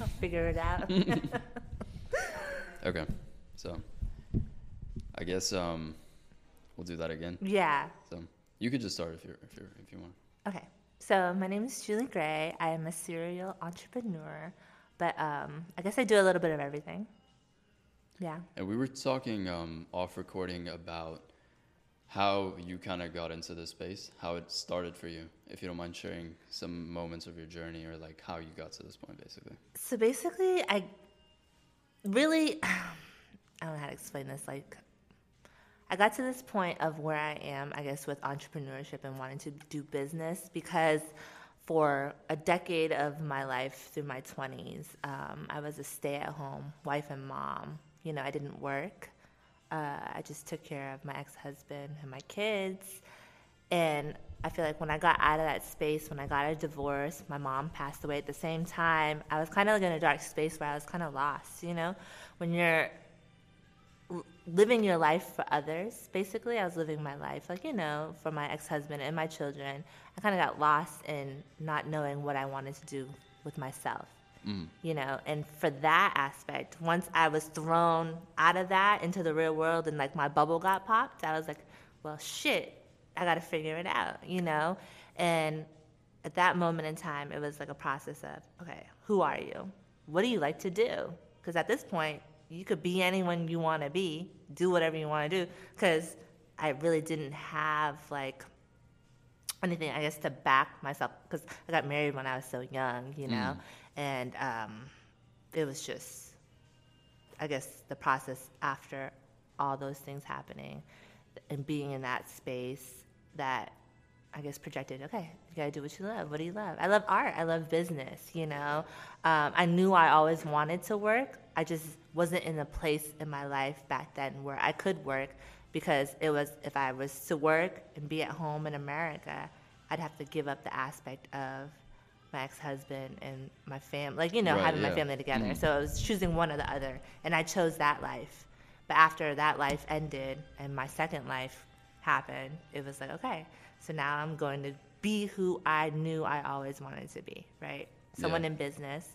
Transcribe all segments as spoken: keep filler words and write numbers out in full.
I'll figure it out. Okay, so I guess um, we'll do that again. Yeah. So you could just start if you if you if you want. Okay, so my name is Julie Gray. I am a serial entrepreneur, but um, I guess I do a little bit of everything. Yeah. And we were talking um, off recording about how you kind of got into this space, how it started for you, if you don't mind sharing some moments of your journey or like how you got to this point, basically. So basically, I really, I don't know how to explain this. Like, I got to this point of where I am, I guess, with entrepreneurship and wanting to do business because for a decade of my life through my twenties, um, I was a stay-at-home wife and mom. You know, I didn't work. Uh, I just took care of my ex-husband and my kids. And I feel like when I got out of that space, when I got a divorce, my mom passed away at the same time, I was kind of like in a dark space where I was kind of lost, you know? When you're living your life for others, basically, I was living my life, like, you know, for my ex-husband and my children. I kind of got lost in not knowing what I wanted to do with myself. Mm. You know, and for that aspect, once I was thrown out of that into the real world and, like, my bubble got popped, I was like, well, shit, I got to figure it out, you know? And at that moment in time, it was, like, a process of, okay, who are you? What do you like to do? Because at this point, you could be anyone you want to be, do whatever you want to do, because I really didn't have, like, anything, I guess, to back myself, because I got married when I was so young, you know? Mm. And um, it was just, I guess, the process after all those things happening and being in that space that I guess projected, okay, you got to do what you love. What do you love? I love art. I love business, you know. Um, I knew I always wanted to work. I just wasn't in a place in my life back then where I could work because it was if I was to work and be at home in America, I'd have to give up the aspect of my ex-husband and my family, like, you know, right, having yeah. my family together. Mm-hmm. So I was choosing one or the other, and I chose that life. But after that life ended and my second life happened, it was like, okay, so now I'm going to be who I knew I always wanted to be, right? Someone yeah. in business.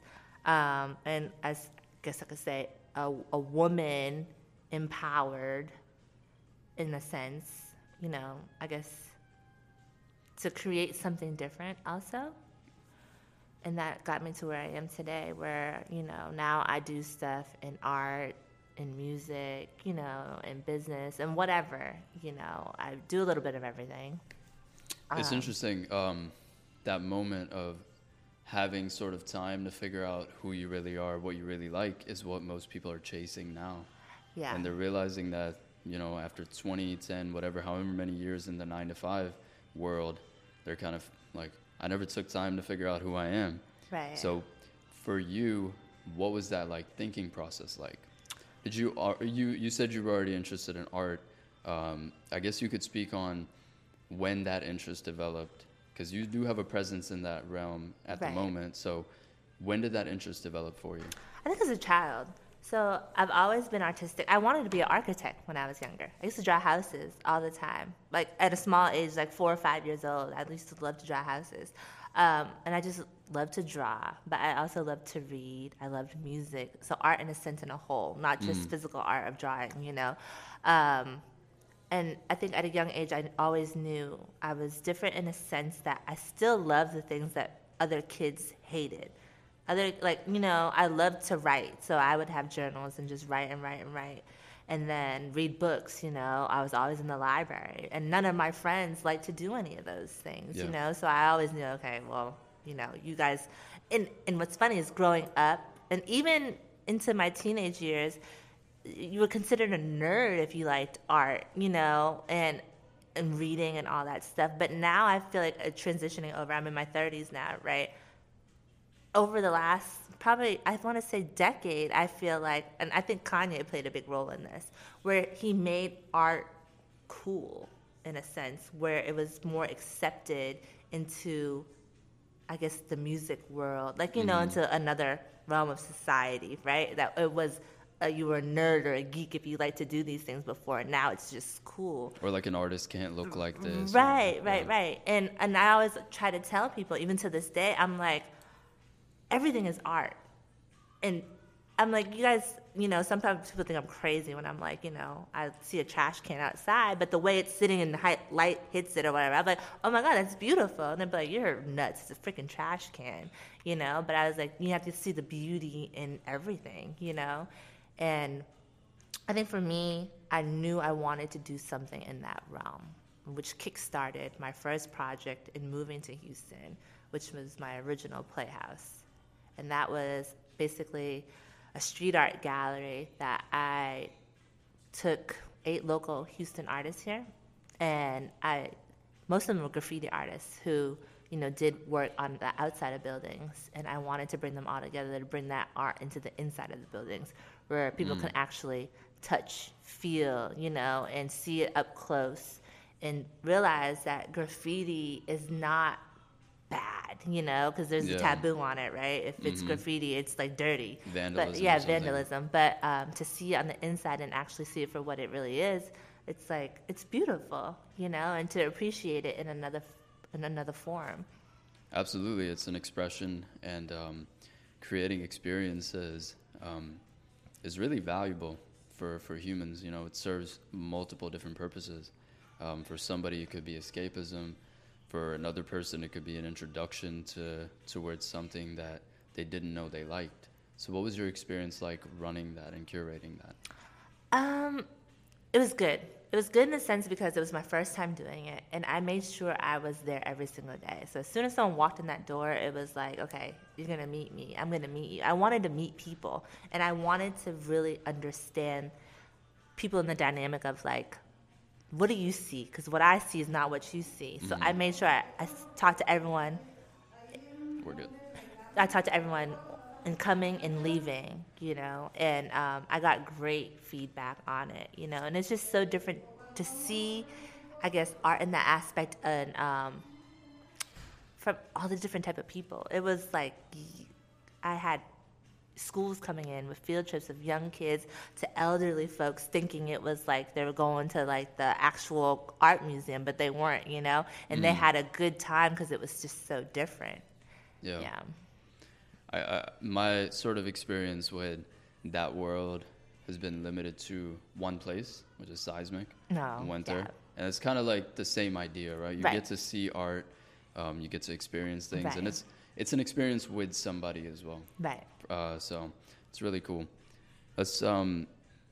Um, and as, I guess I could say a, a woman empowered in a sense, you know, I guess to create something different also. And that got me to where I am today, where, you know, now I do stuff in art, in music, you know, in business, and whatever. You know, I do a little bit of everything. It's um, interesting, um, that moment of having sort of time to figure out who you really are, what you really like, is what most people are chasing now. Yeah. And they're realizing that, you know, after twenty, ten, whatever, however many years in the nine to five world, they're kind of like, I never took time to figure out who I am. Right. So for you, what was that like thinking process like? Did you are you you said you were already interested in art. Um, I guess you could speak on when that interest developed, because you do have a presence in that realm at right. the moment. So when did that interest develop for you? I think as a child. So I've always been artistic. I wanted to be an architect when I was younger. I used to draw houses all the time. Like at a small age, like four or five years old, I used to love to draw houses. Um, and I just loved to draw, but I also loved to read. I loved music. So art in a sense and a whole, not just mm. physical art of drawing, you know. Um, and I think at a young age, I always knew I was different in a sense that I still loved the things that other kids hated. Other, like, you know, I loved to write, so I would have journals and just write and write and write, and then read books, you know. I was always in the library, and none of my friends liked to do any of those things, yeah. you know, so I always knew, okay, well, you know, you guys, and, and what's funny is growing up, and even into my teenage years, you were considered a nerd if you liked art, you know, and and reading and all that stuff, but now I feel like a transitioning over, I'm in my thirties now, right? Over the last, probably, I want to say decade, I feel like, and I think Kanye played a big role in this, where he made art cool, in a sense, where it was more accepted into, I guess, the music world, like, you mm-hmm. know, into another realm of society, right? That it was, a, you were a nerd or a geek if you liked to do these things before, and now it's just cool. Or like an artist can't look like this. Right, or, right, yeah. right. And, and I always try to tell people, even to this day, I'm like, everything is art. and I'm like, you guys, you know, sometimes people think I'm crazy when I'm like, you know, I see a trash can outside, but the way it's sitting and the high light hits it or whatever, I'm like, oh my God, that's beautiful. And they'd be like, you're nuts, it's a freaking trash can, you know? But I was like, you have to see the beauty in everything, you know? And I think for me, I knew I wanted to do something in that realm, which kickstarted my first project in moving to Houston, which was my original Playhouse. And that was basically a street art gallery that I took eight local Houston artists here, and I, most of them were graffiti artists who, you know, did work on the outside of buildings, and I wanted to bring them all together to bring that art into the inside of the buildings where people mm. can actually touch, feel, you know, and see it up close and realize that graffiti is not bad, you know, because there's yeah. a taboo on it, right? If it's mm-hmm. graffiti, it's like dirty. Vandalism. But, yeah, vandalism. But um, to see it on the inside and actually see it for what it really is, it's like, it's beautiful, you know, and to appreciate it in another in another form. Absolutely. It's an expression, and um, creating experiences um, is really valuable for, for humans. You know, it serves multiple different purposes. Um, for somebody, it could be escapism. For another person, it could be an introduction to towards something that they didn't know they liked. So what was your experience like running that and curating that? Um, it was good. It was good in a sense because it was my first time doing it, and I made sure I was there every single day. So as soon as someone walked in that door, it was like, okay, you're going to meet me. I'm going to meet you. I wanted to meet people, and I wanted to really understand people in the dynamic of like, what do you see? Because what I see is not what you see. So mm-hmm. I made sure I, I talked to everyone. We're good. I talked to everyone in coming and leaving, you know, and um, I got great feedback on it, you know, and it's just so different to see, I guess, art in that aspect and um, from all the different type of people. It was like I had schools coming in with field trips of young kids to elderly folks thinking it was like they were going to like the actual art museum, but they weren't, you know, and mm. they had a good time because it was just so different. Yeah. yeah. I, I, my sort of experience with that world has been limited to one place, which is Seismic no, in Winter. Yeah. And it's kind of like the same idea, right? You right. get to see art, um, you get to experience things, right. and it's It's an experience with somebody as well. Right. Uh, so it's really cool. Let's, um,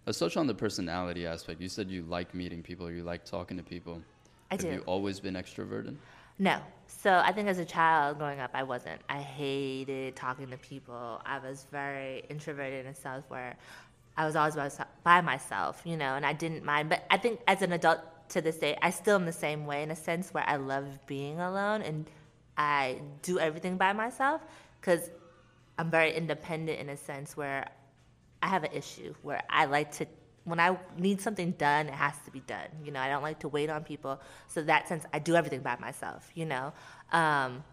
let's touch on the personality aspect. You said you like meeting people. You like talking to people. I Have do. Have you always been extroverted? No. So I think as a child growing up, I wasn't. I hated talking to people. I was very introverted in a sense where I was always by myself, you know, and I didn't mind. But I think as an adult to this day, I still am the same way in a sense where I love being alone and I do everything by myself because I'm very independent in a sense where I have an issue where I like to, when I need something done, it has to be done. You know, I don't like to wait on people. So that sense, I do everything by myself, you know. Um,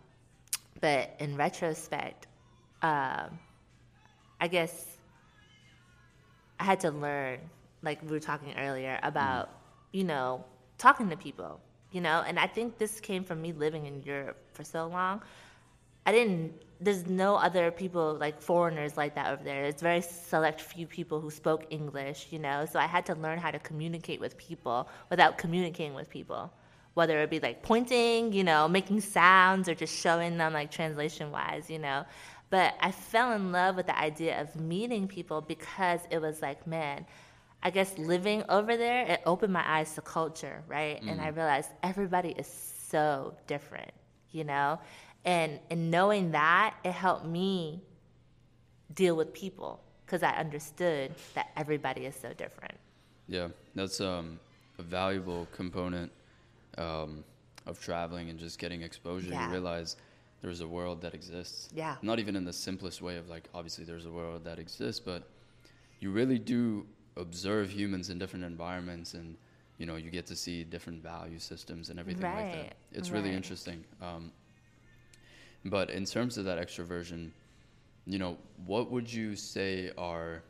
but in retrospect, um, I guess I had to learn, like we were talking earlier, about, mm-hmm. you know, talking to people. You know, and I think this came from me living in Europe for so long. I didn't, there's no other people, like foreigners like that over there. It's very select few people who spoke English, you know, so I had to learn how to communicate with people without communicating with people, whether it be like pointing, you know, making sounds or just showing them like translation-wise, you know. But I fell in love with the idea of meeting people because it was like, man, I guess living over there, it opened my eyes to culture, right? Mm. And I realized everybody is so different, you know? And and knowing that, it helped me deal with people because I understood that everybody is so different. Yeah, that's um, a valuable component um, of traveling and just getting exposure. Yeah. You realize there's a world that exists. Yeah. Not even in the simplest way of like, obviously there's a world that exists, but you really do observe humans in different environments, and you know, you get to see different value systems and everything right. like that. It's right. really interesting. Um, but in terms of that extroversion, you know, what would you say are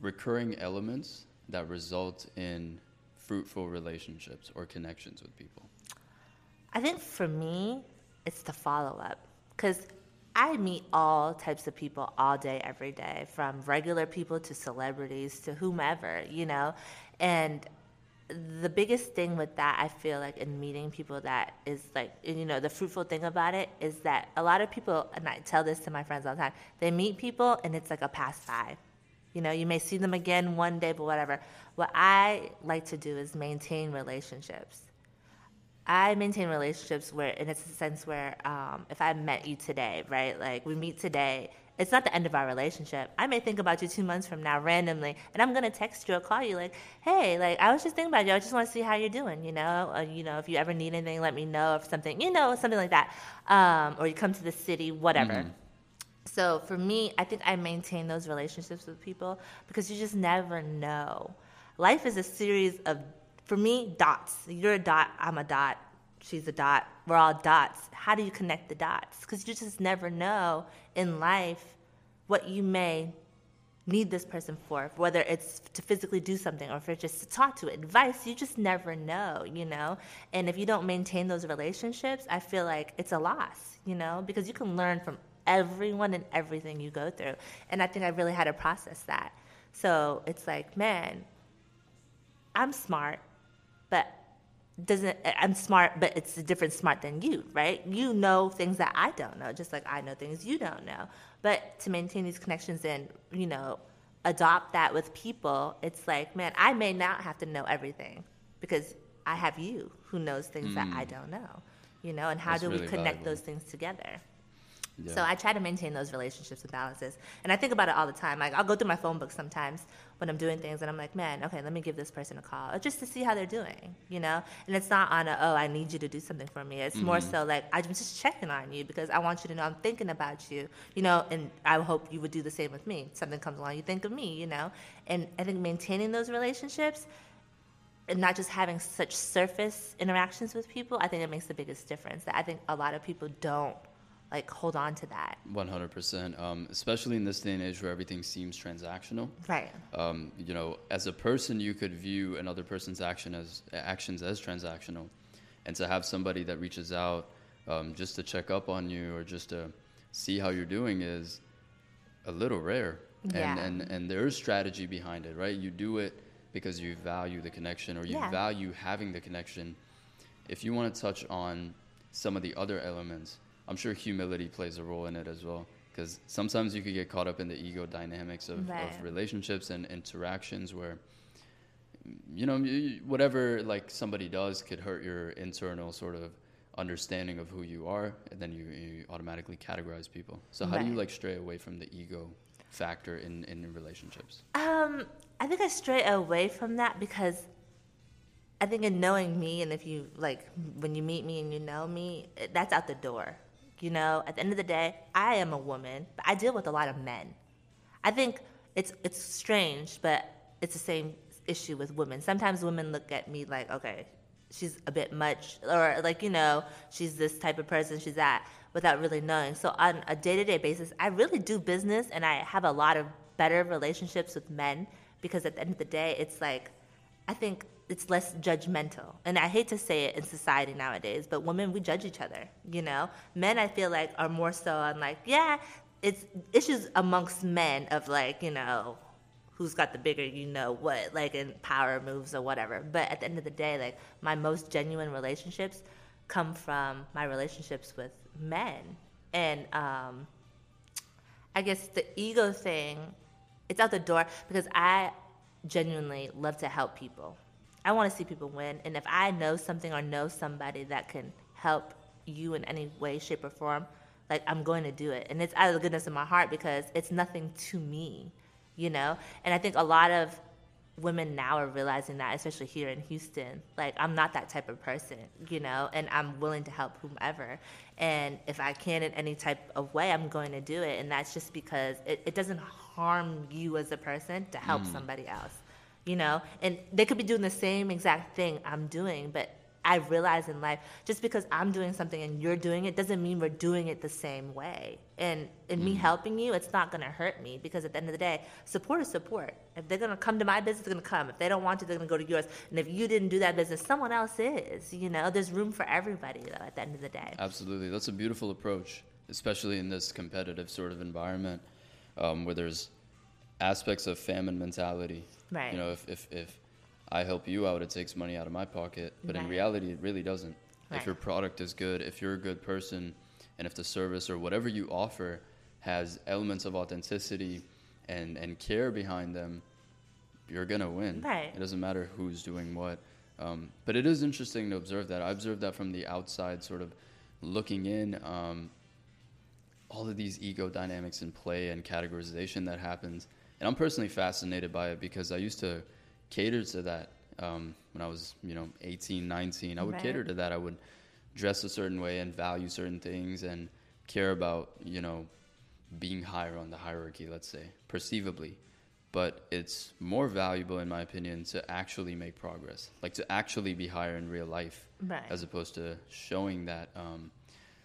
recurring elements that result in fruitful relationships or connections with people? I think for me, it's the follow-up, because I meet all types of people all day, every day, from regular people to celebrities to whomever, you know. And the biggest thing with that, I feel like, in meeting people that is like, you know, the fruitful thing about it is that a lot of people, and I tell this to my friends all the time, they meet people and it's like a pass by. You know, you may see them again one day, but whatever. What I like to do is maintain relationships. I maintain relationships where, and it's a sense where um, if I met you today, right, like we meet today, it's not the end of our relationship. I may think about you two months from now randomly, and I'm going to text you or call you like, hey, like I was just thinking about you. I just want to see how you're doing, you know. Or, you know, if you ever need anything, let me know if something, you know, something like that. Um, or you come to the city, whatever. Mm-hmm. So for me, I think I maintain those relationships with people because you just never know. Life is a series of, for me, dots. You're a dot, I'm a dot, she's a dot, we're all dots. How do you connect the dots? Because you just never know in life what you may need this person for, whether it's to physically do something or if it's just to talk to, advice. You just never know, you know? And if you don't maintain those relationships, I feel like it's a loss, you know? Because you can learn from everyone and everything you go through. And I think I really had to process that. So it's like, man, I'm smart. But doesn't I'm smart, but it's a different smart than you, right? You know things that I don't know, just like I know things you don't know. But to maintain these connections and, you know, adopt that with people, it's like, man, I may not have to know everything because I have you who knows things mm. that I don't know, you know, and how That's do really we connect valuable. Those things together? Yeah. So I try to maintain those relationships and balances. And I think about it all the time. Like, I'll go through my phone book sometimes when I'm doing things, and I'm like, man, okay, let me give this person a call, or just to see how they're doing, you know? And it's not on a, oh, I need you to do something for me. It's mm-hmm. more so like, I'm just checking on you because I want you to know I'm thinking about you, you know, and I hope you would do the same with me. Something comes along, you think of me, you know? And I think maintaining those relationships and not just having such surface interactions with people, I think it makes the biggest difference. I think a lot of people don't like hold on to that. one hundred percent, um, especially in this day and age where everything seems transactional. Right. Um, you know, as a person, you could view another person's action as actions as transactional, and to have somebody that reaches out um, just to check up on you or just to see how you're doing is a little rare. Yeah. And and and there's strategy behind it, right? You do it because you value the connection, or you yeah. value having the connection. If you want to touch on some of the other elements, I'm sure humility plays a role in it as well, because sometimes you could get caught up in the ego dynamics of, right. of relationships and interactions where, you know, whatever like somebody does could hurt your internal sort of understanding of who you are, and then you, you automatically categorize people. So how right. do you like stray away from the ego factor in, in relationships? Um, I think I stray away from that because I think in knowing me, and if you like, when you meet me and you know me, that's out the door. You know, at the end of the day, I am a woman, but I deal with a lot of men. I think it's it's strange, but it's the same issue with women. Sometimes women look at me like, okay, she's a bit much, or like, you know, she's this type of person, she's that, without really knowing. So on a day-to-day basis, I really do business, and I have a lot of better relationships with men because at the end of the day, it's like, I think it's less judgmental. And I hate to say it in society nowadays, but women, we judge each other, you know? Men, I feel like, are more so on like, yeah, it's issues amongst men of like, you know, who's got the bigger, you know what, like in power moves or whatever. But at the end of the day, like my most genuine relationships come from my relationships with men. And um, I guess the ego thing, it's out the door because I genuinely love to help people. I want to see people win, and if I know something or know somebody that can help you in any way, shape, or form, like, I'm going to do it. And it's out of the goodness of my heart because it's nothing to me, you know? And I think a lot of women now are realizing that, especially here in Houston, like, I'm not that type of person, you know? And I'm willing to help whomever. And if I can in any type of way, I'm going to do it. And that's just because it, it doesn't harm you as a person to help mm. somebody else. You know, and they could be doing the same exact thing I'm doing, but I realize in life, just because I'm doing something and you're doing it doesn't mean we're doing it the same way. And in mm. me helping you, it's not going to hurt me because at the end of the day, support is support. If they're going to come to my business, they're going to come. If they don't want to, they're going to go to yours. And if you didn't do that business, someone else is. You know, there's room for everybody, though, at the end of the day. Absolutely. That's a beautiful approach. especially in this competitive sort of environment, um, where there's aspects of famine mentality. Right. You know, if, if, if I help you out, it takes money out of my pocket. But right. in reality, it really doesn't. Right. If your product is good, if you're a good person, and if the service or whatever you offer has elements of authenticity and, and care behind them, you're going to win. Right. It doesn't matter who's doing what. Um, but it is interesting to observe that. I observed that from the outside, sort of looking in, um, all of these ego dynamics in play and categorization that happens. And I'm personally fascinated by it because I used to cater to that um, when I was, you know, eighteen, nineteen. I would right. cater to that. I would dress a certain way and value certain things and care about, you know, being higher on the hierarchy, let's say, perceivably. But it's more valuable, in my opinion, to actually make progress, like to actually be higher in real life, right. as opposed to showing that. Um,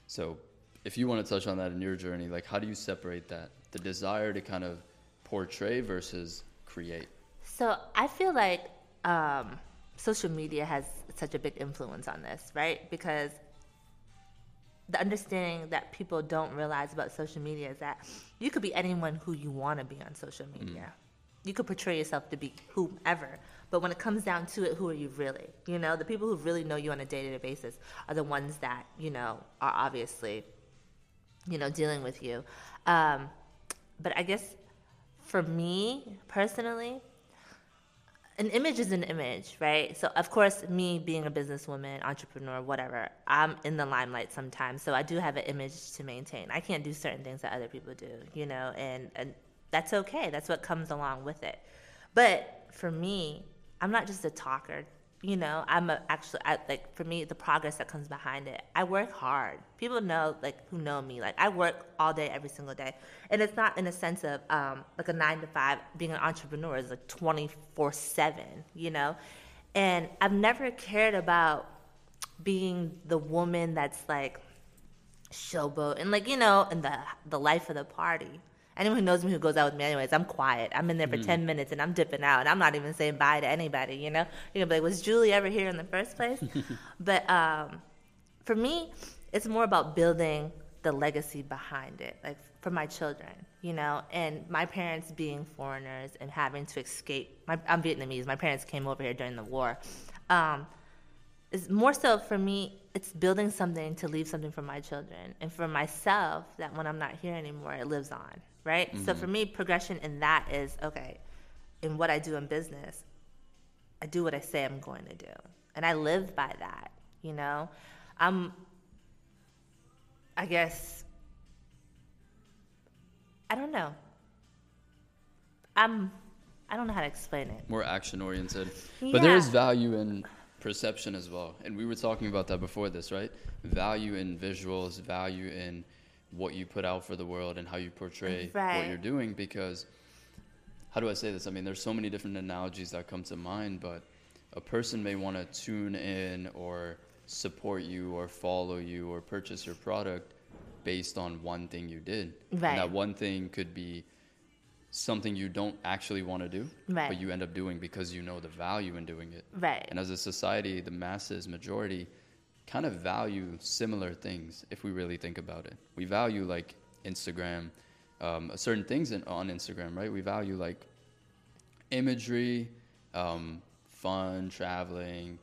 so if you want to touch on that in your journey, like how do you separate that, the desire to kind of portray versus create? So I feel like um, social media has such a big influence on this, right? Because the understanding that people don't realize about social media is that you could be anyone who you want to be on social media. Mm. You could portray yourself to be whomever, but when it comes down to it, who are you really? You know, the people who really know you on a day-to-day basis are the ones that, you know, are obviously, you know, dealing with you. Um, but I guess for me personally, an image is an image, right? So, of course, me being a businesswoman, entrepreneur, whatever, I'm in the limelight sometimes, so I do have an image to maintain. I can't do certain things that other people do, you know, and, and that's okay. That's what comes along with it. But for me, I'm not just a talker. You know, I'm a, actually, I, like, for me, the progress that comes behind it. I work hard. People know, like, who know me. Like, I work all day, every single day. And it's not in a sense of, um, like, a nine to five. Being an entrepreneur is, like, twenty-four seven, you know? And I've never cared about being the woman that's, like, showboat. And, like, you know, and the the life of the party. Anyone who knows me who goes out with me anyways, I'm quiet. I'm in there for mm. ten minutes and I'm dipping out and I'm not even saying bye to anybody, you know? You're going to be like, was Julie ever here in the first place? But um, for me, it's more about building the legacy behind it, like for my children, you know? And my parents being foreigners and having to escape. My, I'm Vietnamese. My parents came over here during the war. Um, it's more so for me, it's building something to leave something for my children and for myself that when I'm not here anymore, it lives on. Right? Mm-hmm. So for me, progression in that is, okay, in what I do in business, I do what I say I'm going to do. And I live by that, you know? I'm, I guess, I don't know. I'm, I don't know how to explain it. More action-oriented. Yeah. But there is value in perception as well. And we were talking about that before this, right? Value in visuals, value in what you put out for the world and how you portray right. what you're doing, because how do I say this? I mean, there's so many different analogies that come to mind, but a person may want to tune in or support you or follow you or purchase your product based on one thing you did. Right. And that one thing could be something you don't actually want to do, right. but you end up doing because you know the value in doing it. Right. And as a society, the masses, majority, kind of value similar things if we really think about it. We value like Instagram, um, certain things in, on Instagram, right? We value like imagery, um, fun, traveling,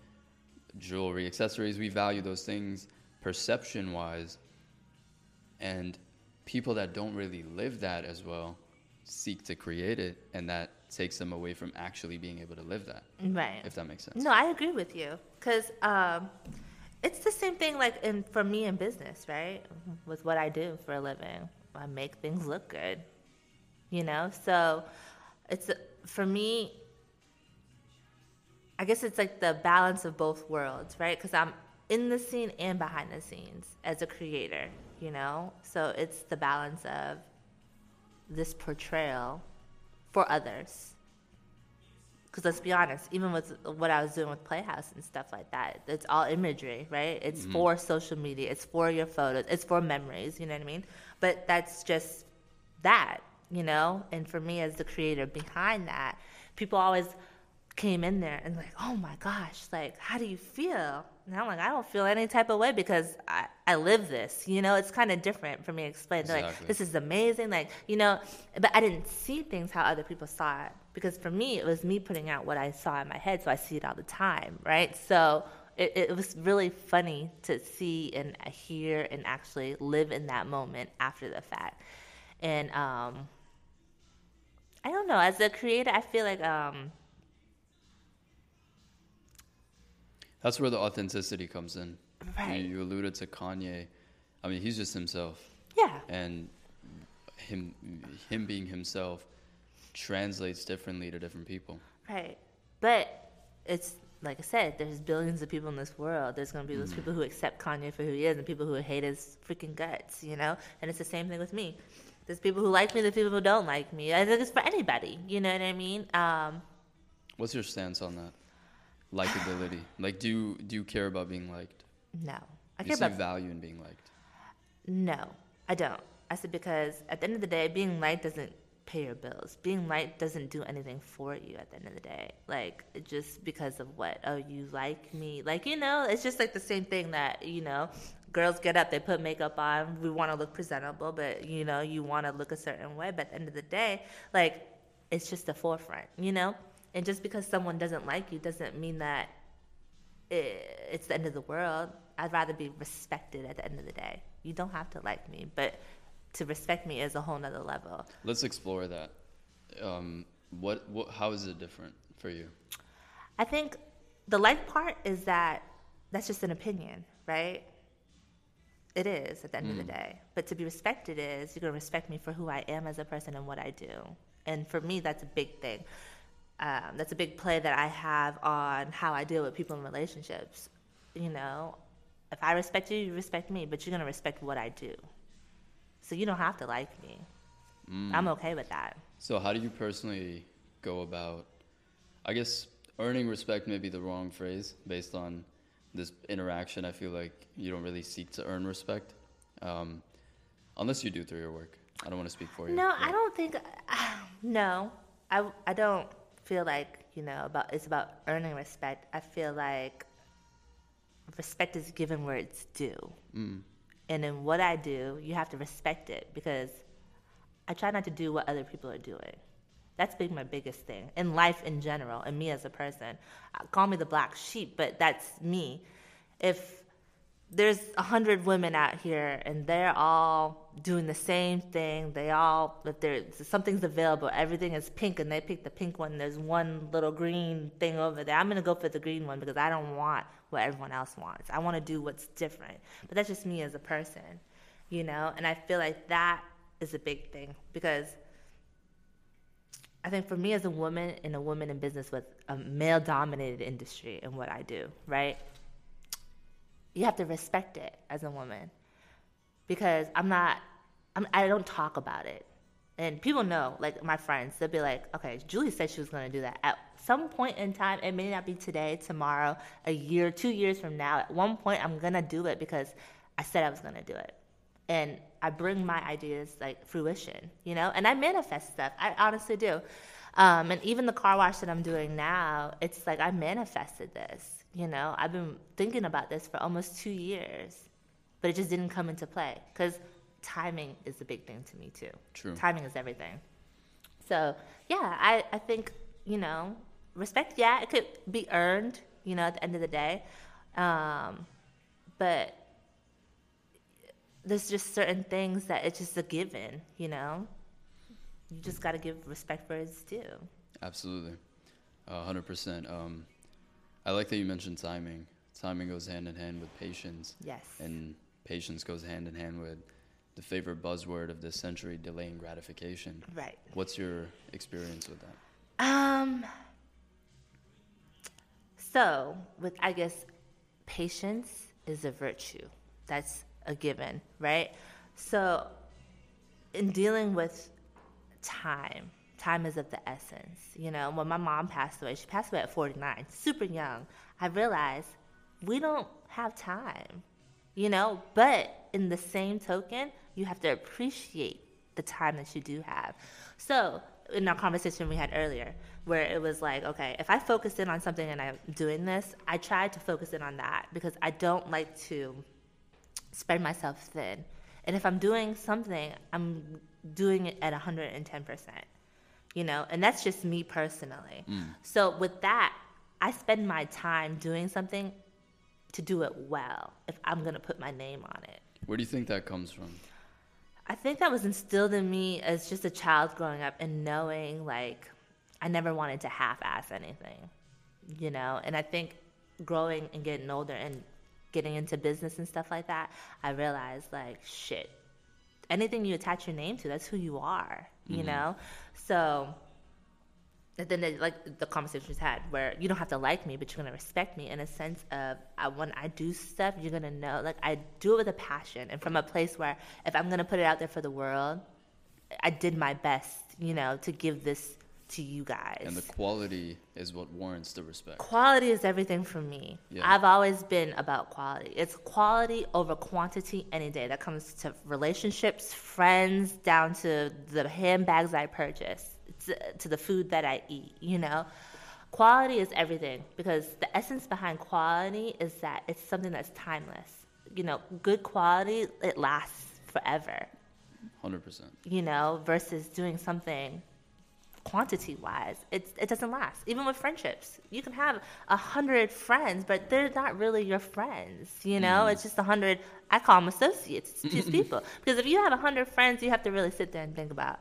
jewelry, accessories. We value those things perception-wise. And people that don't really live that as well seek to create it, and that takes them away from actually being able to live that. Right. If that makes sense. No, I agree with you. Because... Um it's the same thing, like, in, for me in business, right? With what I do for a living, I make things look good, you know? So it's, for me, I guess it's like the balance of both worlds, right? Because I'm in the scene and behind the scenes as a creator, you know? So it's the balance of this portrayal for others. Because let's be honest, even with what I was doing with Playhouse and stuff like that, it's all imagery, right? It's mm-hmm. for social media. It's for your photos. It's for memories, you know what I mean? But that's just that, you know? And for me as the creator behind that, people always came in there and like, oh my gosh, like, how do you feel? And I'm like, I don't feel any type of way because I, I live this, you know, it's kind of different for me to explain. Exactly. Like, this is amazing. Like, you know, but I didn't see things how other people saw it, because for me, it was me putting out what I saw in my head. So I see it all the time. Right. So it, it was really funny to see and hear and actually live in that moment after the fact. And, um, I don't know. As a creator, I feel like um, that's where the authenticity comes in. Right. You, you alluded to Kanye. I mean, he's just himself. Yeah. And him, him being himself, translates differently to different people. Right. But it's like I said, there's billions of people in this world. There's gonna be those mm. people who accept Kanye for who he is, and people who hate his freaking guts. You know. And it's the same thing with me. There's people who like me, there's people who don't like me. I think it's for anybody. You know what I mean? Um, What's your stance on that? Likeability. Like, do you, do you care about being liked? No. I care about value in being liked? No, I don't. I said because at the end of the day, being liked doesn't pay your bills. Being liked doesn't do anything for you at the end of the day. Like, just because of what? Oh, you like me? Like, you know, it's just like the same thing that, you know, girls get up, they put makeup on, we want to look presentable, but, you know, you want to look a certain way. But at the end of the day, like, it's just the forefront, you know? And just because someone doesn't like you doesn't mean that it, it's the end of the world. I'd rather be respected at the end of the day. You don't have to like me, but to respect me is a whole nother level. Let's explore that. Um, what, what, how is it different for you? I think the like part is that that's just an opinion, right? It is at the end mm. of the day. But to be respected is you're going to respect me for who I am as a person and what I do. And for me, that's a big thing. Um, that's a big play that I have on how I deal with people in relationships. You know, if I respect you, you respect me, but you're going to respect what I do. So you don't have to like me. Mm. I'm okay with that. So how do you personally go about, I guess, earning respect may be the wrong phrase based on this interaction. I feel like you don't really seek to earn respect, um, unless you do through your work. I don't want to speak for you. No, but I don't think. Uh, no, I, I don't feel like, you know, about it's about earning respect. I feel like respect is given where it's due, mm. and in what I do, you have to respect it because I try not to do what other people are doing. That's been my biggest thing in life in general, and me as a person. Call me the black sheep, but that's me. If there's a hundred women out here and they're all doing the same thing, they all, if there's something's available, everything is pink and they pick the pink one, there's one little green thing over there. I'm going to go for the green one because I don't want what everyone else wants. I want to do what's different. But that's just me as a person, you know? And I feel like that is a big thing because I think for me as a woman and a woman in business with a male-dominated industry and what I do, right? You have to respect it as a woman because I'm not, I'm, I don't talk about it. And people know, like my friends, they'll be like, okay, Julie said she was going to do that. At some point in time, it may not be today, tomorrow, a year, two years from now. At one point, I'm going to do it because I said I was going to do it. And I bring my ideas, like, fruition, you know? And I manifest stuff. I honestly do. Um, and even the car wash that I'm doing now, it's like I manifested this, you know? I've been thinking about this for almost two years, but it just didn't come into play because timing is a big thing to me, too. True. Timing is everything. So, yeah, I, I think, you know, respect, yeah, it could be earned, you know, at the end of the day. Um, but there's just certain things that it's just a given, you know? You just got to give respect where it's due. Absolutely. Uh, one hundred percent. Um, I like that you mentioned timing. Timing goes hand in hand with patience. Yes. And patience goes hand in hand with the favorite buzzword of this century, delaying gratification. Right. What's your experience with that? Um. So, with, I guess, patience is a virtue. That's a given, right? So in dealing with time, time is of the essence. You know, when my mom passed away, she passed away at forty-nine, super young. I realized we don't have time, you know, but in the same token, you have to appreciate the time that you do have. So in our conversation we had earlier, where it was like, okay, if I focus in on something and I'm doing this, I try to focus in on that because I don't like to spread myself thin. And if I'm doing something, I'm doing it at one hundred ten percent, you know, and that's just me personally. Mm. So with that, I spend my time doing something to do it well if I'm going to put my name on it. Where do you think that comes from? I think that was instilled in me as just a child growing up and knowing, like, I never wanted to half-ass anything, you know? And I think growing and getting older and getting into business and stuff like that, I realized, like, shit, anything you attach your name to, that's who you are, you mm-hmm. know? So then, they, like, the conversations had where you don't have to like me, but you're going to respect me in a sense of I, when I do stuff, you're going to know. Like, I do it with a passion and from a place where if I'm going to put it out there for the world, I did my best, you know, to give this to you guys. And the quality is what warrants the respect. Quality is everything for me. Yeah. I've always been about quality. It's quality over quantity any day. That comes to relationships, friends, down to the handbags I purchase. To, to the food that I eat, you know? Quality is everything because the essence behind quality is that it's something that's timeless. You know, good quality, it lasts forever. one hundred percent. You know, versus doing something quantity-wise. It, it doesn't last. Even with friendships. You can have one hundred friends, but they're not really your friends, you know? Mm. It's just one hundred, I call them associates, these people. Because if you have one hundred friends, you have to really sit there and think about,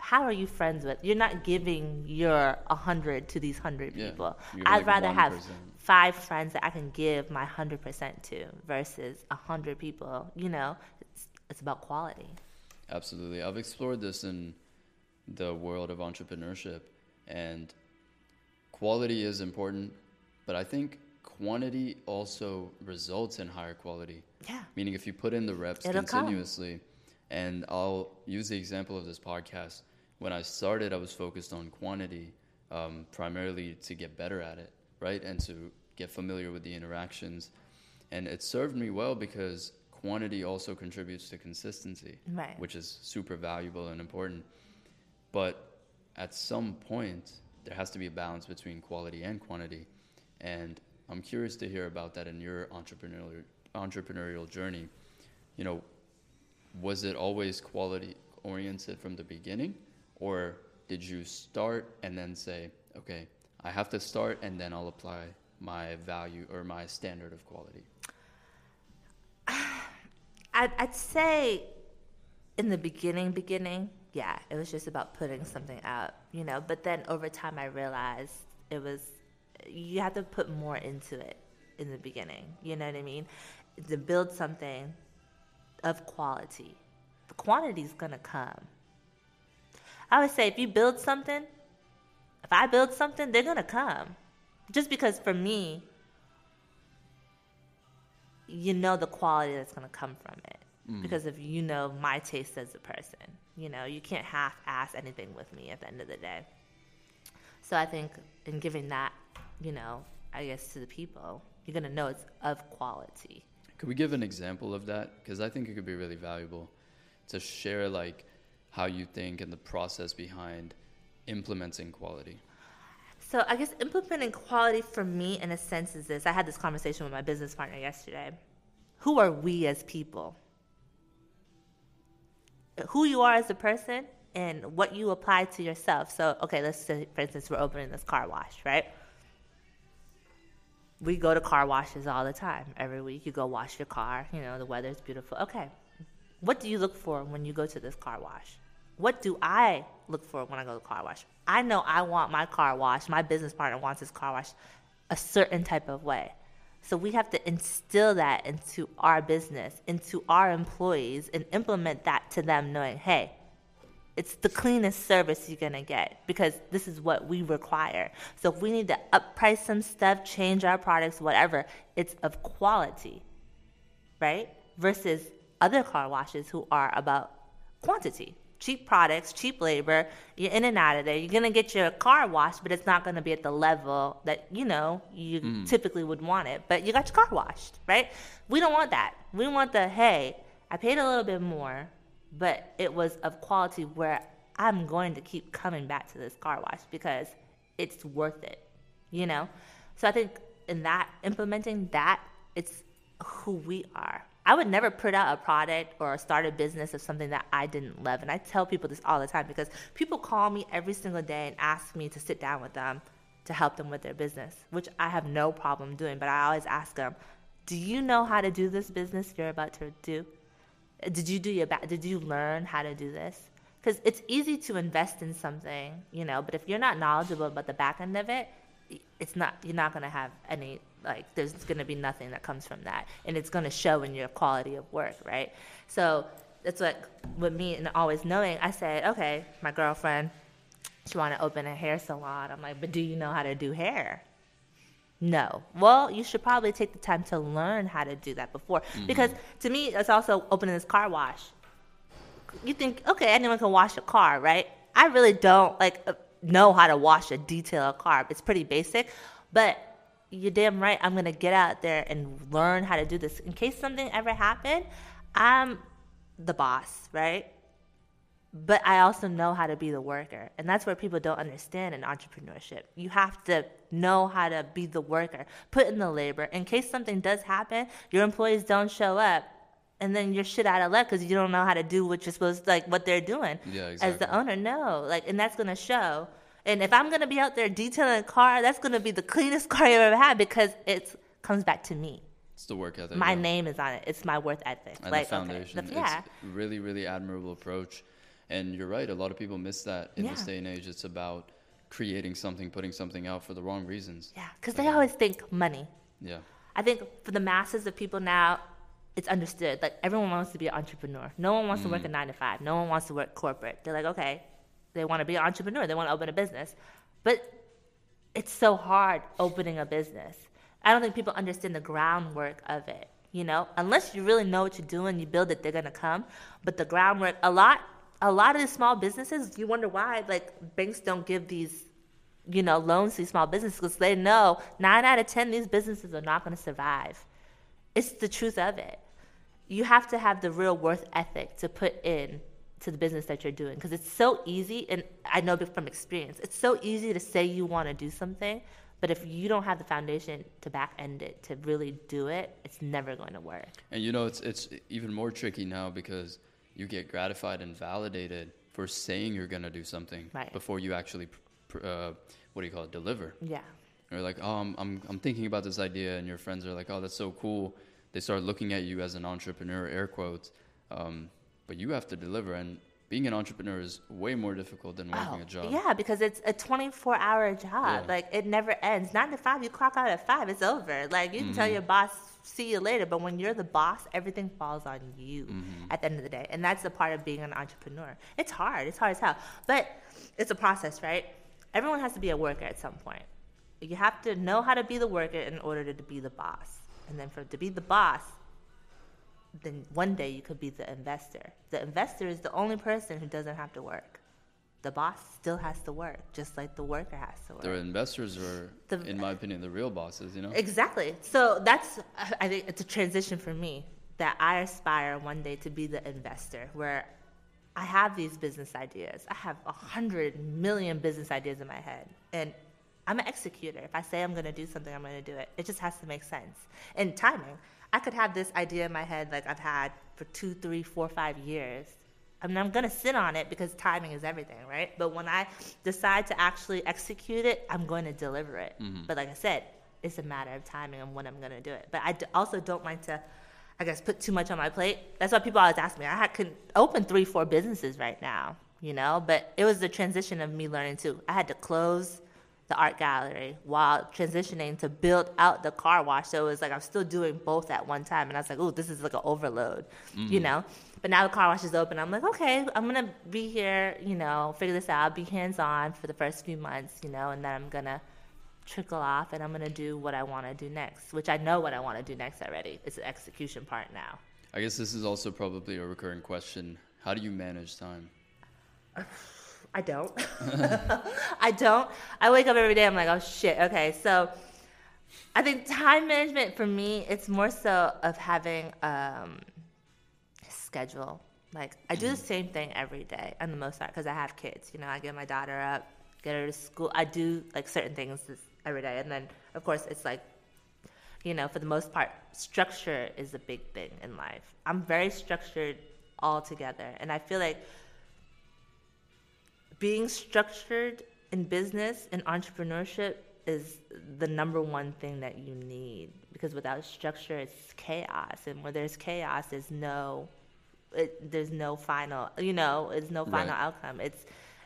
how are you friends with? You're not giving your one hundred to these one hundred people. Yeah, I'd like rather one percent. Have five friends that I can give my one hundred percent to versus one hundred people. You know, it's, it's about quality. Absolutely. I've explored this in the world of entrepreneurship, and quality is important, but I think quantity also results in higher quality. Yeah. Meaning if you put in the reps It'll continuously, come. And I'll use the example of this podcast. When I started, I was focused on quantity, um, primarily to get better at it, right? And to get familiar with the interactions. And it served me well because quantity also contributes to consistency, right, which is super valuable and important. But at some point, there has to be a balance between quality and quantity. And I'm curious to hear about that in your entrepreneurial entrepreneurial journey. You know, was it always quality oriented from the beginning, or did you start and then say, okay, I have to start and then I'll apply my value or my standard of quality? I'd, I'd say in the beginning, beginning, yeah, it was just about putting something out, you know, but then over time I realized it was, you have to put more into it in the beginning, you know what I mean? To build something of quality. The quantity is going to come. I always say if you build something, if I build something, they're going to come. Just because for me, you know the quality that's going to come from it. Mm. Because if you know my taste as a person, you know, you can't half-ass anything with me at the end of the day. So I think in giving that, you know, I guess to the people, you're going to know it's of quality. Could we give an example of that? Because I think it could be really valuable to share, like, how you think and the process behind implementing quality. So I guess implementing quality for me, in a sense, is this. I had this conversation with my business partner yesterday. Who are we as people? Who you are as a person and what you apply to yourself. So, okay, let's say, for instance, we're opening this car wash, right? We go to car washes all the time. Every week you go wash your car. You know, the weather's beautiful. Okay, what do you look for when you go to this car wash? What do I look for when I go to the car wash? I know I want my car wash. My business partner wants his car wash a certain type of way. So we have to instill that into our business, into our employees, and implement that to them knowing, hey, it's the cleanest service you're going to get because this is what we require. So if we need to up-price some stuff, change our products, whatever, it's of quality, right? Versus other car washes who are about quantity, cheap products, cheap labor. You're in and out of there. You're going to get your car washed, but it's not going to be at the level that, you know, you mm. typically would want it. But you got your car washed, right? We don't want that. We want the, hey, I paid a little bit more, but it was of quality where I'm going to keep coming back to this car wash because it's worth it, you know? So I think in that, implementing that, it's who we are. I would never put out a product or start a business of something that I didn't love. And I tell people this all the time because people call me every single day and ask me to sit down with them to help them with their business, which I have no problem doing. But I always ask them, do you know how to do this business you're about to do? Did you do your ba- Did you learn how to do this? Because it's easy to invest in something, you know, but if you're not knowledgeable about the back end of it, it's not, you're not going to have any, like, there's going to be nothing that comes from that. And it's going to show in your quality of work, right? So that's what, with me and always knowing, I said, okay, my girlfriend, she wanted to open a hair salon. I'm like, but do you know how to do hair? No. Well, you should probably take the time to learn how to do that before. Mm-hmm. Because to me, it's also opening this car wash. You think, okay, anyone can wash a car, right? I really don't, like, know how to wash a detailed car. It's pretty basic, but you're damn right I'm going to get out there and learn how to do this. In case something ever happened, I'm the boss, right? But I also know how to be the worker. And that's where people don't understand in entrepreneurship. You have to know how to be the worker, put in the labor. In case something does happen, your employees don't show up, and then you're shit out of luck because you don't know how to do what you're supposed to, like what they're doing. Yeah, exactly. As the owner, no. Like, and that's going to show. And if I'm going to be out there detailing a car, that's going to be the cleanest car you've ever had because it comes back to me. It's the work ethic. My yeah. name is on it. It's my worth ethic. And like, the foundation. Okay. The, yeah. It's really, really admirable approach. And you're right. A lot of people miss that in yeah. this day and age. It's about creating something, putting something out for the wrong reasons. Yeah, because they always think money. Yeah. I think for the masses of people now, it's understood. Like, everyone wants to be an entrepreneur. No one wants mm. to work a nine to five. No one wants to work corporate. They're like, okay, they want to be an entrepreneur. They want to open a business. But it's so hard opening a business. I don't think people understand the groundwork of it, you know? Unless you really know what you're doing, you build it, they're going to come. But the groundwork, a lot, a lot of these small businesses, you wonder why, like, banks don't give these, you know, loans to these small businesses because they know nine out of ten, these businesses are not going to survive. It's the truth of it. You have to have the real worth ethic to put in to the business that you're doing because it's so easy, and I know from experience, it's so easy to say you want to do something, but if you don't have the foundation to back end it, to really do it, it's never going to work. And you know, it's it's even more tricky now because you get gratified and validated for saying you're going to do something right. before you actually, uh, what do you call it, deliver. Yeah. Or like, oh, I'm, I'm I'm thinking about this idea, and your friends are like, oh, that's so cool. They start looking at you as an entrepreneur, air quotes, um, but you have to deliver. And being an entrepreneur is way more difficult than working oh, a job. Yeah, because it's a twenty-four hour job. Yeah. Like, it never ends. Nine to five, you clock out at five, it's over. Like, you can mm-hmm. tell your boss, see you later. But when you're the boss, everything falls on you mm-hmm. at the end of the day. And that's the part of being an entrepreneur. It's hard. It's hard as hell. But it's a process, right? Everyone has to be a worker at some point. You have to know how to be the worker in order to, to be the boss. And then for to be the boss, then one day you could be the investor. The investor is the only person who doesn't have to work. The boss still has to work, just like the worker has to work. The investors are, the, in my opinion, the real bosses, you know? Exactly. So that's, I think it's a transition for me, that I aspire one day to be the investor, where I have these business ideas. I have a hundred million business ideas in my head. And I'm an executor. If I say I'm going to do something, I'm going to do it. It just has to make sense. And timing. I could have this idea in my head like I've had for two, three, four, five years. I mean, I'm going to sit on it because timing is everything, right? But when I decide to actually execute it, I'm going to deliver it. Mm-hmm. But like I said, it's a matter of timing and when I'm going to do it. But I d- also don't like to, I guess, put too much on my plate. That's why people always ask me. I can open three, four businesses right now, you know? But it was the transition of me learning, too. I had to close the art gallery while transitioning to build out the car wash. So it was like I'm still doing both at one time. And I was like, oh, this is like an overload, mm-hmm. you know? But now the car wash is open. I'm like, okay, I'm going to be here, you know, figure this out, be hands-on for the first few months, you know, and then I'm going to trickle off and I'm going to do what I want to do next, which I know what I want to do next already. It's the execution part now. I guess this is also probably a recurring question. How do you manage time? I don't. I don't. I wake up every day. I'm like, oh, shit. Okay. So I think time management for me, it's more so of having um, a schedule. Like, I do the same thing every day on the most part because I have kids. You know, I get my daughter up, get her to school. I do, like, certain things every day. And then, of course, it's like, you know, for the most part, structure is a big thing in life. I'm very structured altogether. And I feel like being structured in business and entrepreneurship is the number one thing that you need. Because without structure, it's chaos. And where there's chaos, there's no... It, there's no final, you know, it's no final right. outcome. It's,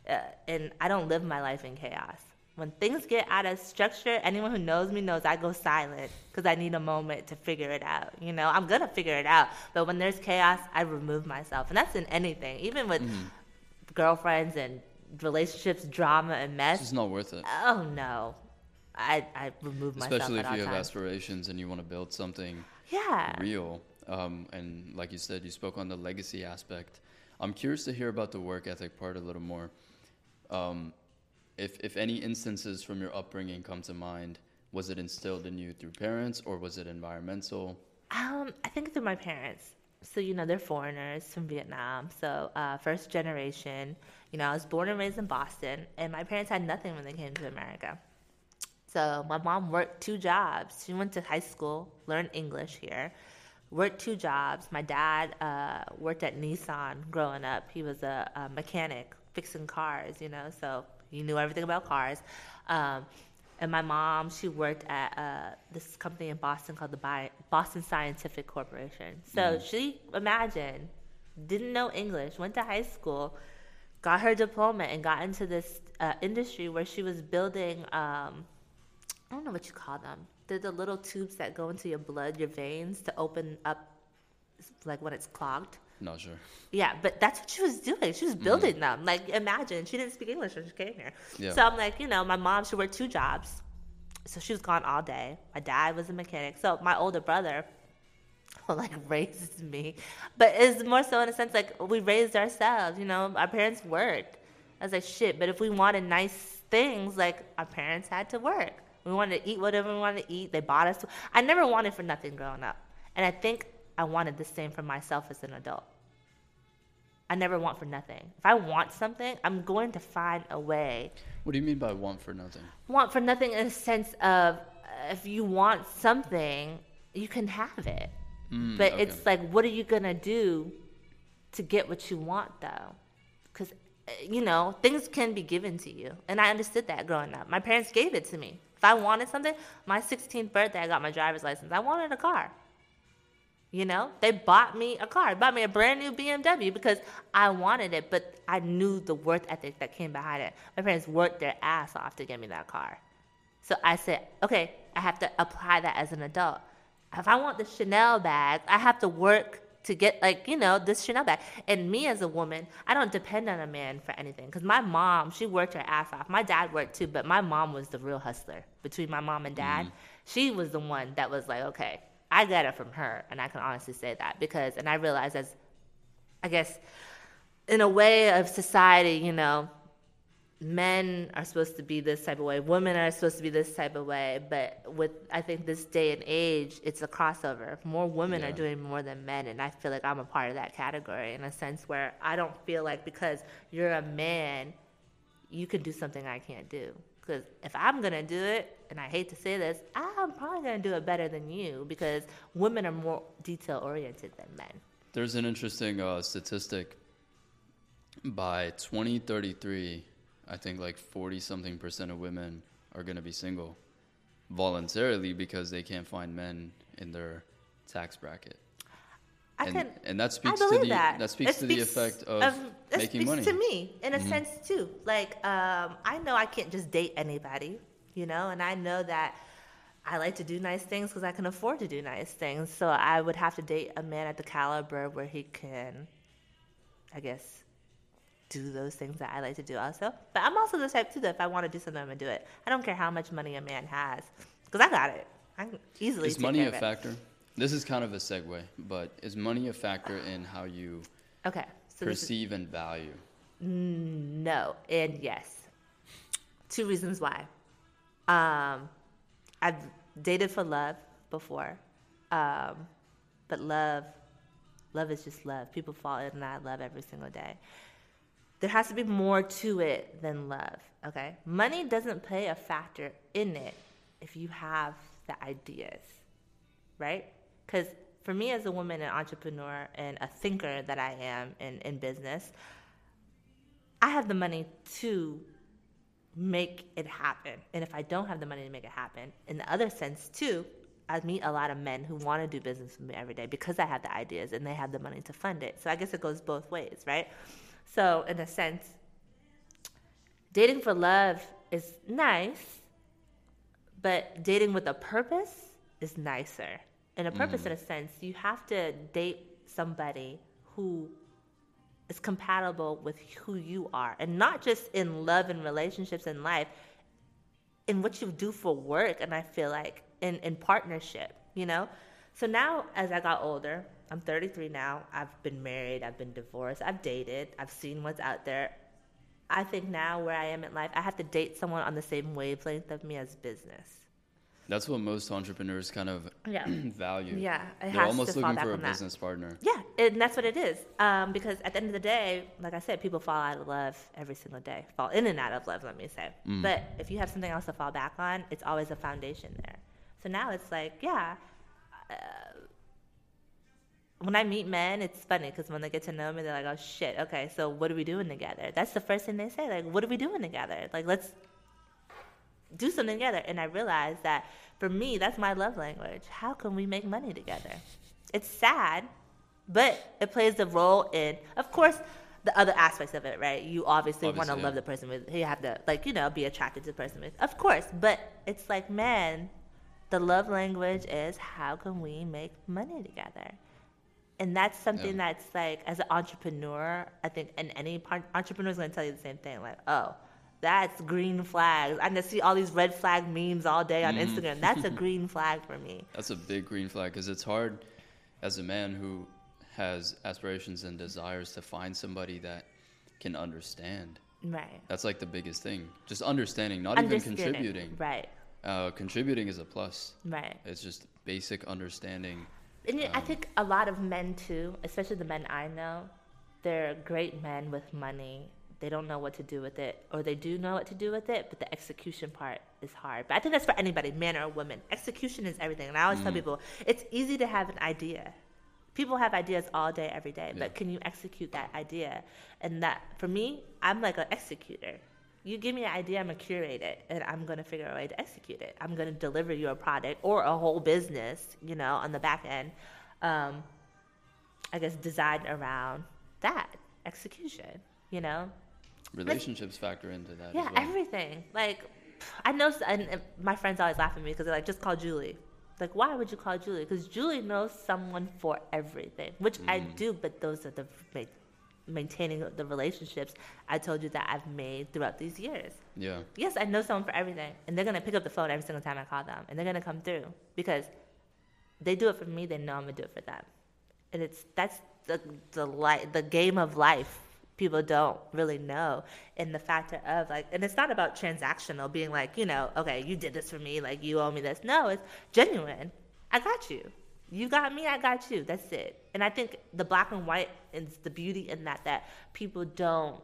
uh, and I don't live my life in chaos. When things get out of structure, anyone who knows me knows I go silent because I need a moment to figure it out. You know, I'm going to figure it out. But when there's chaos, I remove myself. And that's in anything, even with mm. girlfriends and relationships, drama and mess. It's just not worth it. Oh, no. I, I remove myself at all times. Especially if you have aspirations and you want to build something yeah. real. Um, and like you said, you spoke on the legacy aspect. I'm curious to hear about the work ethic part a little more. Um, if if any instances from your upbringing come to mind, was it instilled in you through parents or was it environmental? Um, I think through my parents. So, you know, they're foreigners from Vietnam. So uh, first generation, you know, I was born and raised in Boston and my parents had nothing when they came to America. So my mom worked two jobs. She went to high school, learned English here. Worked two jobs. My dad uh, worked at Nissan growing up. He was a, a mechanic fixing cars, you know, so he knew everything about cars. Um, and my mom, she worked at uh, this company in Boston called the Bi- Boston Scientific Corporation. So mm. she, imagine, didn't know English, went to high school, got her diploma, and got into this uh, industry where she was building, um, I don't know what you call them. They're the little tubes that go into your blood, your veins, to open up, like, when it's clogged. Not sure. Yeah, but that's what she was doing. She was building mm-hmm. them. Like, imagine. She didn't speak English when she came here. Yeah. So I'm like, you know, my mom, she worked two jobs. So she was gone all day. My dad was a mechanic. So my older brother, like, raised me. But it's more so in a sense, like, we raised ourselves, you know. Our parents worked. I was like, shit, but if we wanted nice things, like, our parents had to work. We wanted to eat whatever we wanted to eat. They bought us. I never wanted for nothing growing up. And I think I wanted the same for myself as an adult. I never want for nothing. If I want something, I'm going to find a way. What do you mean by want for nothing? Want for nothing in the sense of if you want something, you can have it. Mm, but okay. It's like, what are you going to do to get what you want, though? Because, you know, things can be given to you. And I understood that growing up. My parents gave it to me. If I wanted something, my sixteenth birthday, I got my driver's license. I wanted a car. You know, they bought me a car. They bought me a brand new B M W because I wanted it, but I knew the worth ethic that came behind it. My parents worked their ass off to get me that car. So I said, okay, I have to apply that as an adult. If I want the Chanel bag, I have to work to get, like, you know, this Chanel bag. And me as a woman, I don't depend on a man for anything. Because my mom, she worked her ass off. My dad worked too, but my mom was the real hustler. Between my mom and dad, mm. she was the one that was like, okay, I got it from her. And I can honestly say that because, and I realized as, I guess, in a way of society, you know, men are supposed to be this type of way. Women are supposed to be this type of way. But with, I think, this day and age, it's a crossover. More women yeah. are doing more than men, and I feel like I'm a part of that category in a sense where I don't feel like because you're a man, you can do something I can't do. Because if I'm going to do it, and I hate to say this, I'm probably going to do it better than you because women are more detail-oriented than men. There's an interesting uh, statistic. By twenty thirty-three... I think like forty-something percent of women are going to be single voluntarily because they can't find men in their tax bracket. I and, can, and that speaks I believe to the that, that speaks it to speaks the effect of, of it making speaks money. To me, in a mm-hmm. sense too. Like um, I know I can't just date anybody, you know, and I know that I like to do nice things because I can afford to do nice things. So I would have to date a man at the caliber where he can, I guess, do those things that I like to do also. But I'm also the type, too, that if I want to do something, I'm going to do it. I don't care how much money a man has because I got it. I can easily take care of it. Is money a factor? This is kind of a segue, but is money a factor in how you okay, so perceive and value? No, and yes. Two reasons why. Um, I've dated for love before, um, but love Love is just love. People fall in I love every single day. There has to be more to it than love, okay? Money doesn't play a factor in it if you have the ideas, right? Because for me as a woman, an entrepreneur, and a thinker that I am in, in business, I have the money to make it happen. And if I don't have the money to make it happen, in the other sense too, I meet a lot of men who want to do business with me every day because I have the ideas and they have the money to fund it. So I guess it goes both ways, right? So in a sense, dating for love is nice, but dating with a purpose is nicer. And a purpose, mm. in a sense, you have to date somebody who is compatible with who you are. And not just in love and relationships and life, in what you do for work, and I feel like in, in partnership, you know? So now as I got older, I'm thirty-three now, I've been married, I've been divorced, I've dated, I've seen what's out there. I think now where I am in life, I have to date someone on the same wavelength of me as business. That's what most entrepreneurs kind of yeah. value. Yeah, it has They're almost to looking for a business that. partner. Yeah, and that's what it is. Um, because at the end of the day, like I said, people fall out of love every single day. Fall in and out of love, let me say. Mm. But if you have something else to fall back on, it's always a foundation there. So now it's like, yeah. Uh, when I meet men, it's funny because when they get to know me, they're like, oh, shit, okay, so what are we doing together? That's the first thing they say. Like, what are we doing together? Like, let's do something together. And I realized that for me, that's my love language. How can we make money together? It's sad, but it plays a role in, of course, the other aspects of it, right? You obviously, obviously want to yeah. love the person with, you have to, like, you know, be attracted to the person with, of course. But it's like, man, the love language is how can we make money together? And that's something yeah. that's like, as an entrepreneur, I think, and any entrepreneur is going to tell you the same thing, like, oh, that's green flags. I just see all these red flag memes all day on mm. Instagram. That's a green flag for me. That's a big green flag because it's hard as a man who has aspirations and desires to find somebody that can understand. Right. That's like the biggest thing. Just understanding, not even contributing. Right. Uh, contributing is a plus. Right. It's just basic understanding. And um, I think a lot of men too, especially the men I know, they're great men with money. They don't know what to do with it, or they do know what to do with it, but the execution part is hard. But I think that's for anybody, man or woman. Execution is everything. And I always mm. tell people, it's easy to have an idea. People have ideas all day, every day, yeah. but can you execute that idea? And that, for me, I'm like an executor. You give me an idea, I'm going to curate it, and I'm going to figure out a way to execute it. I'm going to deliver you a product or a whole business, you know, on the back end, um, I guess designed around that execution, you know? Relationships factor into that. Yeah, as well. Everything. Like, I know, and my friends always laugh at me because they're like, just call Julie. Like, why would you call Julie? Because Julie knows someone for everything, which mm. I do, but those are the maintaining the relationships I told you that I've made throughout these years. Yeah. Yes, I know someone for everything, and they're going to pick up the phone every single time I call them, and they're going to come through because they do it for me, they know I'm going to do it for them. And it's that's the the, li- the game of life. People don't really know, and the factor of like, and it's not about transactional being like, you know, okay, you did this for me, like you owe me this. No, it's genuine. I got you. You got me, I got you. That's it. And I think the black and white is the beauty in that, that people don't,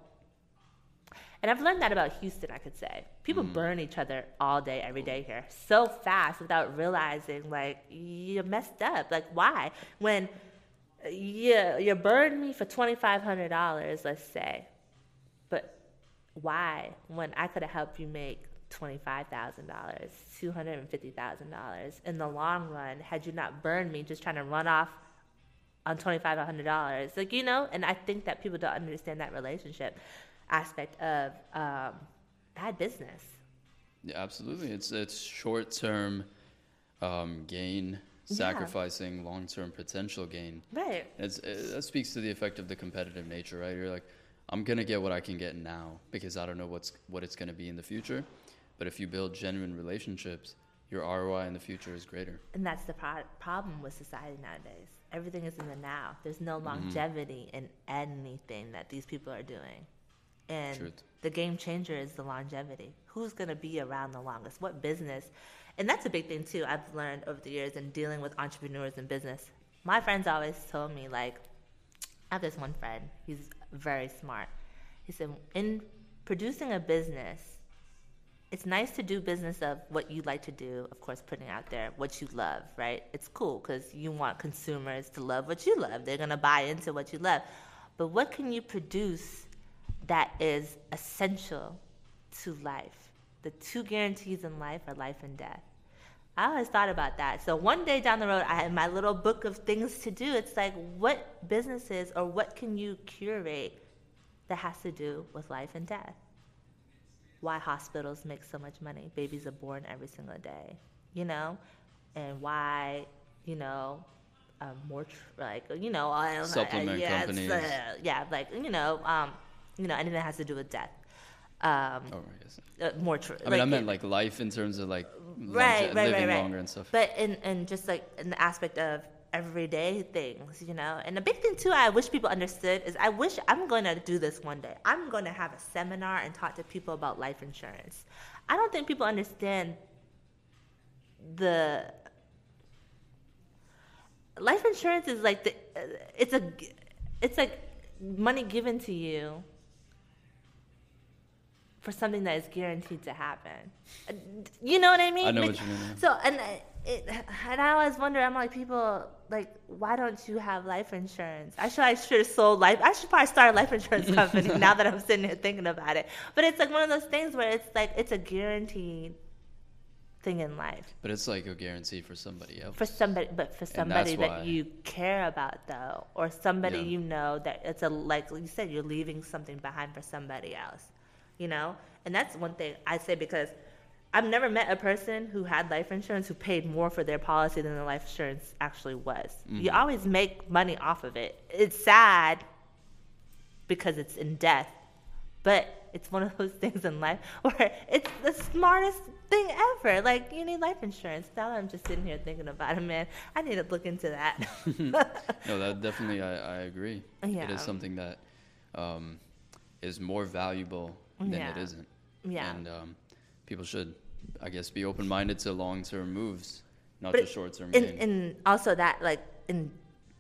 and I've learned that about Houston, I could say. People mm. burn each other all day, every day here so fast without realizing like you messed up. Like why? When Yeah, you burned me for twenty-five hundred dollars, let's say. But why, when I could have helped you make twenty-five thousand dollars, two hundred fifty thousand dollars in the long run, had you not burned me just trying to run off on twenty-five hundred dollars? Like, you know, and I think that people don't understand that relationship aspect of um, bad business. Yeah, absolutely. It's, it's short-term um, gain. Sacrificing yeah. long-term potential gain. Right. It's, it, that speaks to the effect of the competitive nature, right? You're like, I'm going to get what I can get now because I don't know what's what it's going to be in the future. But if you build genuine relationships, your R O I in the future is greater. And that's the pro- problem with society nowadays. Everything is in the now. There's no longevity mm-hmm. in anything that these people are doing. And Truth. The game changer is the longevity. Who's going to be around the longest? What business? And that's a big thing, too, I've learned over the years in dealing with entrepreneurs and business. My friends always told me, like, I have this one friend, he's very smart. He said, in producing a business, it's nice to do business of what you like to do, of course, putting out there what you love, right? It's cool because you want consumers to love what you love. They're going to buy into what you love. But what can you produce that is essential to life? The two guarantees in life are life and death. I always thought about that. So one day down the road, I had my little book of things to do. It's like, what businesses or what can you curate that has to do with life and death? Why hospitals make so much money. Babies are born every single day, you know? And why, you know, um, more, tr- like, you know, all, supplement I, yeah, companies. Uh, yeah, like, you know, um, you know, anything that has to do with death. Um, oh, right, yes. Uh, more true. I mean, like, I meant, like, life in terms of, like, right, longe- right, living right, right. longer and stuff. But in, in just, like, in the aspect of everyday things, you know? And the big thing, too, I wish people understood is I wish I'm going to do this one day. I'm going to have a seminar and talk to people about life insurance. I don't think people understand the... Life insurance is like the... It's a... It's like money given to you for something that is guaranteed to happen. You know what I mean? I know like, what you mean. Yeah. So, and... I, It, and I always wonder, I'm like, people, like, why don't you have life insurance? I should, I should have sold life. I should probably start a life insurance company now that I'm sitting here thinking about it. But it's like one of those things where it's like, it's a guaranteed thing in life. But it's like a guarantee for somebody else. For somebody, but for somebody that you care about, though, or somebody yeah. you know that it's a, like you said, you're leaving something behind for somebody else, you know? And that's one thing I say because I've never met a person who had life insurance who paid more for their policy than the life insurance actually was. Mm-hmm. You always make money off of it. It's sad because it's in death, but it's one of those things in life where it's the smartest thing ever. Like, you need life insurance. Now I'm just sitting here thinking about it, man. I need to look into that. No, that definitely, I, I agree. Yeah. It is something that um, is more valuable than yeah. it isn't. Yeah. And, um, people should, I guess, be open-minded to long-term moves, not but just short-term gains. And, and also that, like, in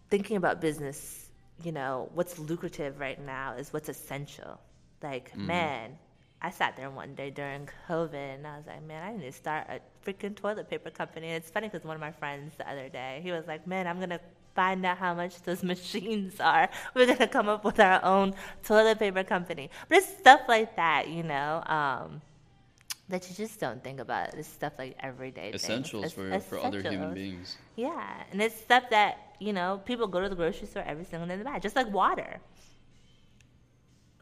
thinking about business, you know, what's lucrative right now is what's essential. Like, mm. man, I sat there one day during COVID, and I was like, man, I need to start a freaking toilet paper company. And it's funny because one of my friends the other day, he was like, man, I'm going to find out how much those machines are. We're going to come up with our own toilet paper company. But it's stuff like that, you know. Um That you just don't think about. It's stuff like everyday essentials things. Essentials for other human beings. Yeah, and it's stuff that, you know, people go to the grocery store every single day in the back, just like water.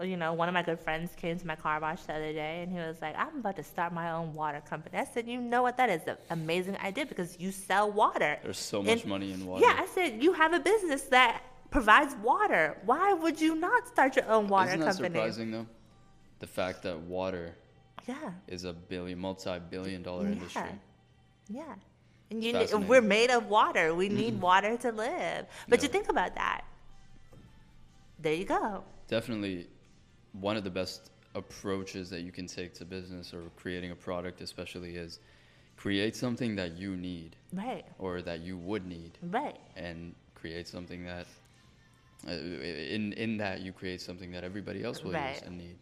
You know, one of my good friends came to my car wash the other day, and he was like, I'm about to start my own water company. I said, you know what? That is an amazing idea because you sell water. There's so much and, money in water. Yeah, I said, you have a business that provides water. Why would you not start your own water Isn't company? Isn't that surprising, though? The fact that water... Yeah, is a billion, multi-billion dollar yeah. industry. Yeah, and you need, we're made of water. We need water to live. But yeah. you think about that. There you go. Definitely, one of the best approaches that you can take to business or creating a product, especially, is create something that you need, right, or that you would need, right, and create something that, uh, in in that you create something that everybody else will right. use and need.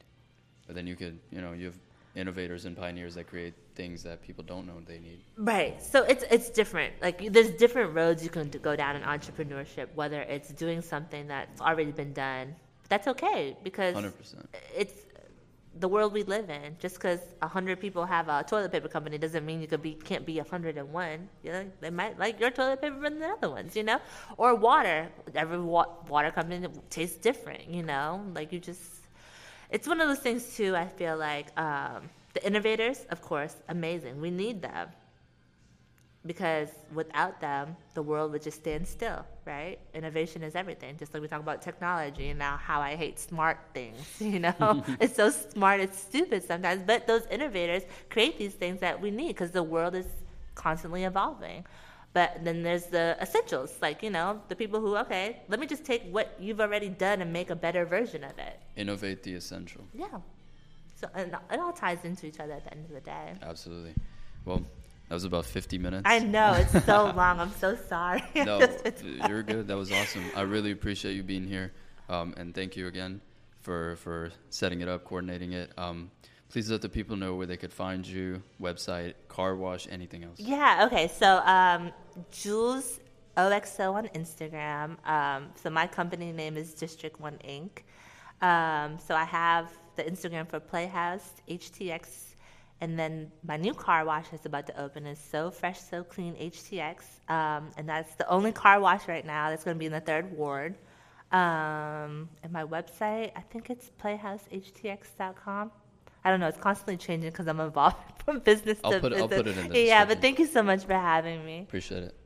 But then you could, you know, you have innovators and pioneers that create things that people don't know they need. Right. So it's it's different. Like, there's different roads you can go down in entrepreneurship, whether it's doing something that's already been done. But that's okay because one hundred percent it's the world we live in. Just because one hundred people have a toilet paper company doesn't mean you could be, can't be one hundred and one. You know, they might like your toilet paper than the other ones, you know? Or water. Every wa- water company tastes different, you know? Like, you just... It's one of those things, too, I feel like. Um, the innovators, of course, amazing. We need them. Because without them, the world would just stand still, right? Innovation is everything. Just like we talk about technology and now how I hate smart things, you know? It's so smart, it's stupid sometimes. But those innovators create these things that we need because the world is constantly evolving. But then there's the essentials, like, you know, the people who, okay, let me just take what you've already done and make a better version of it. Innovate the essential. Yeah. So and it all ties into each other at the end of the day. Absolutely. Well, that was about fifty minutes. I know. It's so long. I'm so sorry. No, you're good. That was awesome. I really appreciate you being here. Um, and thank you again for, for setting it up, coordinating it. Um, please let the people know where they could find you, website, car wash, anything else. Yeah, okay. So um, Jules O X O on Instagram. Um, so my company name is District one Incorporated. Um, so I have the Instagram for Playhouse H T X. And then my new car wash that's about to open is So Fresh, So Clean H T X. Um, and that's the only car wash right now that's going to be in the third ward. Um, and my website, I think it's playhouse h t x dot com. I don't know. It's constantly changing because I'm involved from business I'll to put it, business. I'll put it in the description. Yeah, but thank you so much for having me. Appreciate it.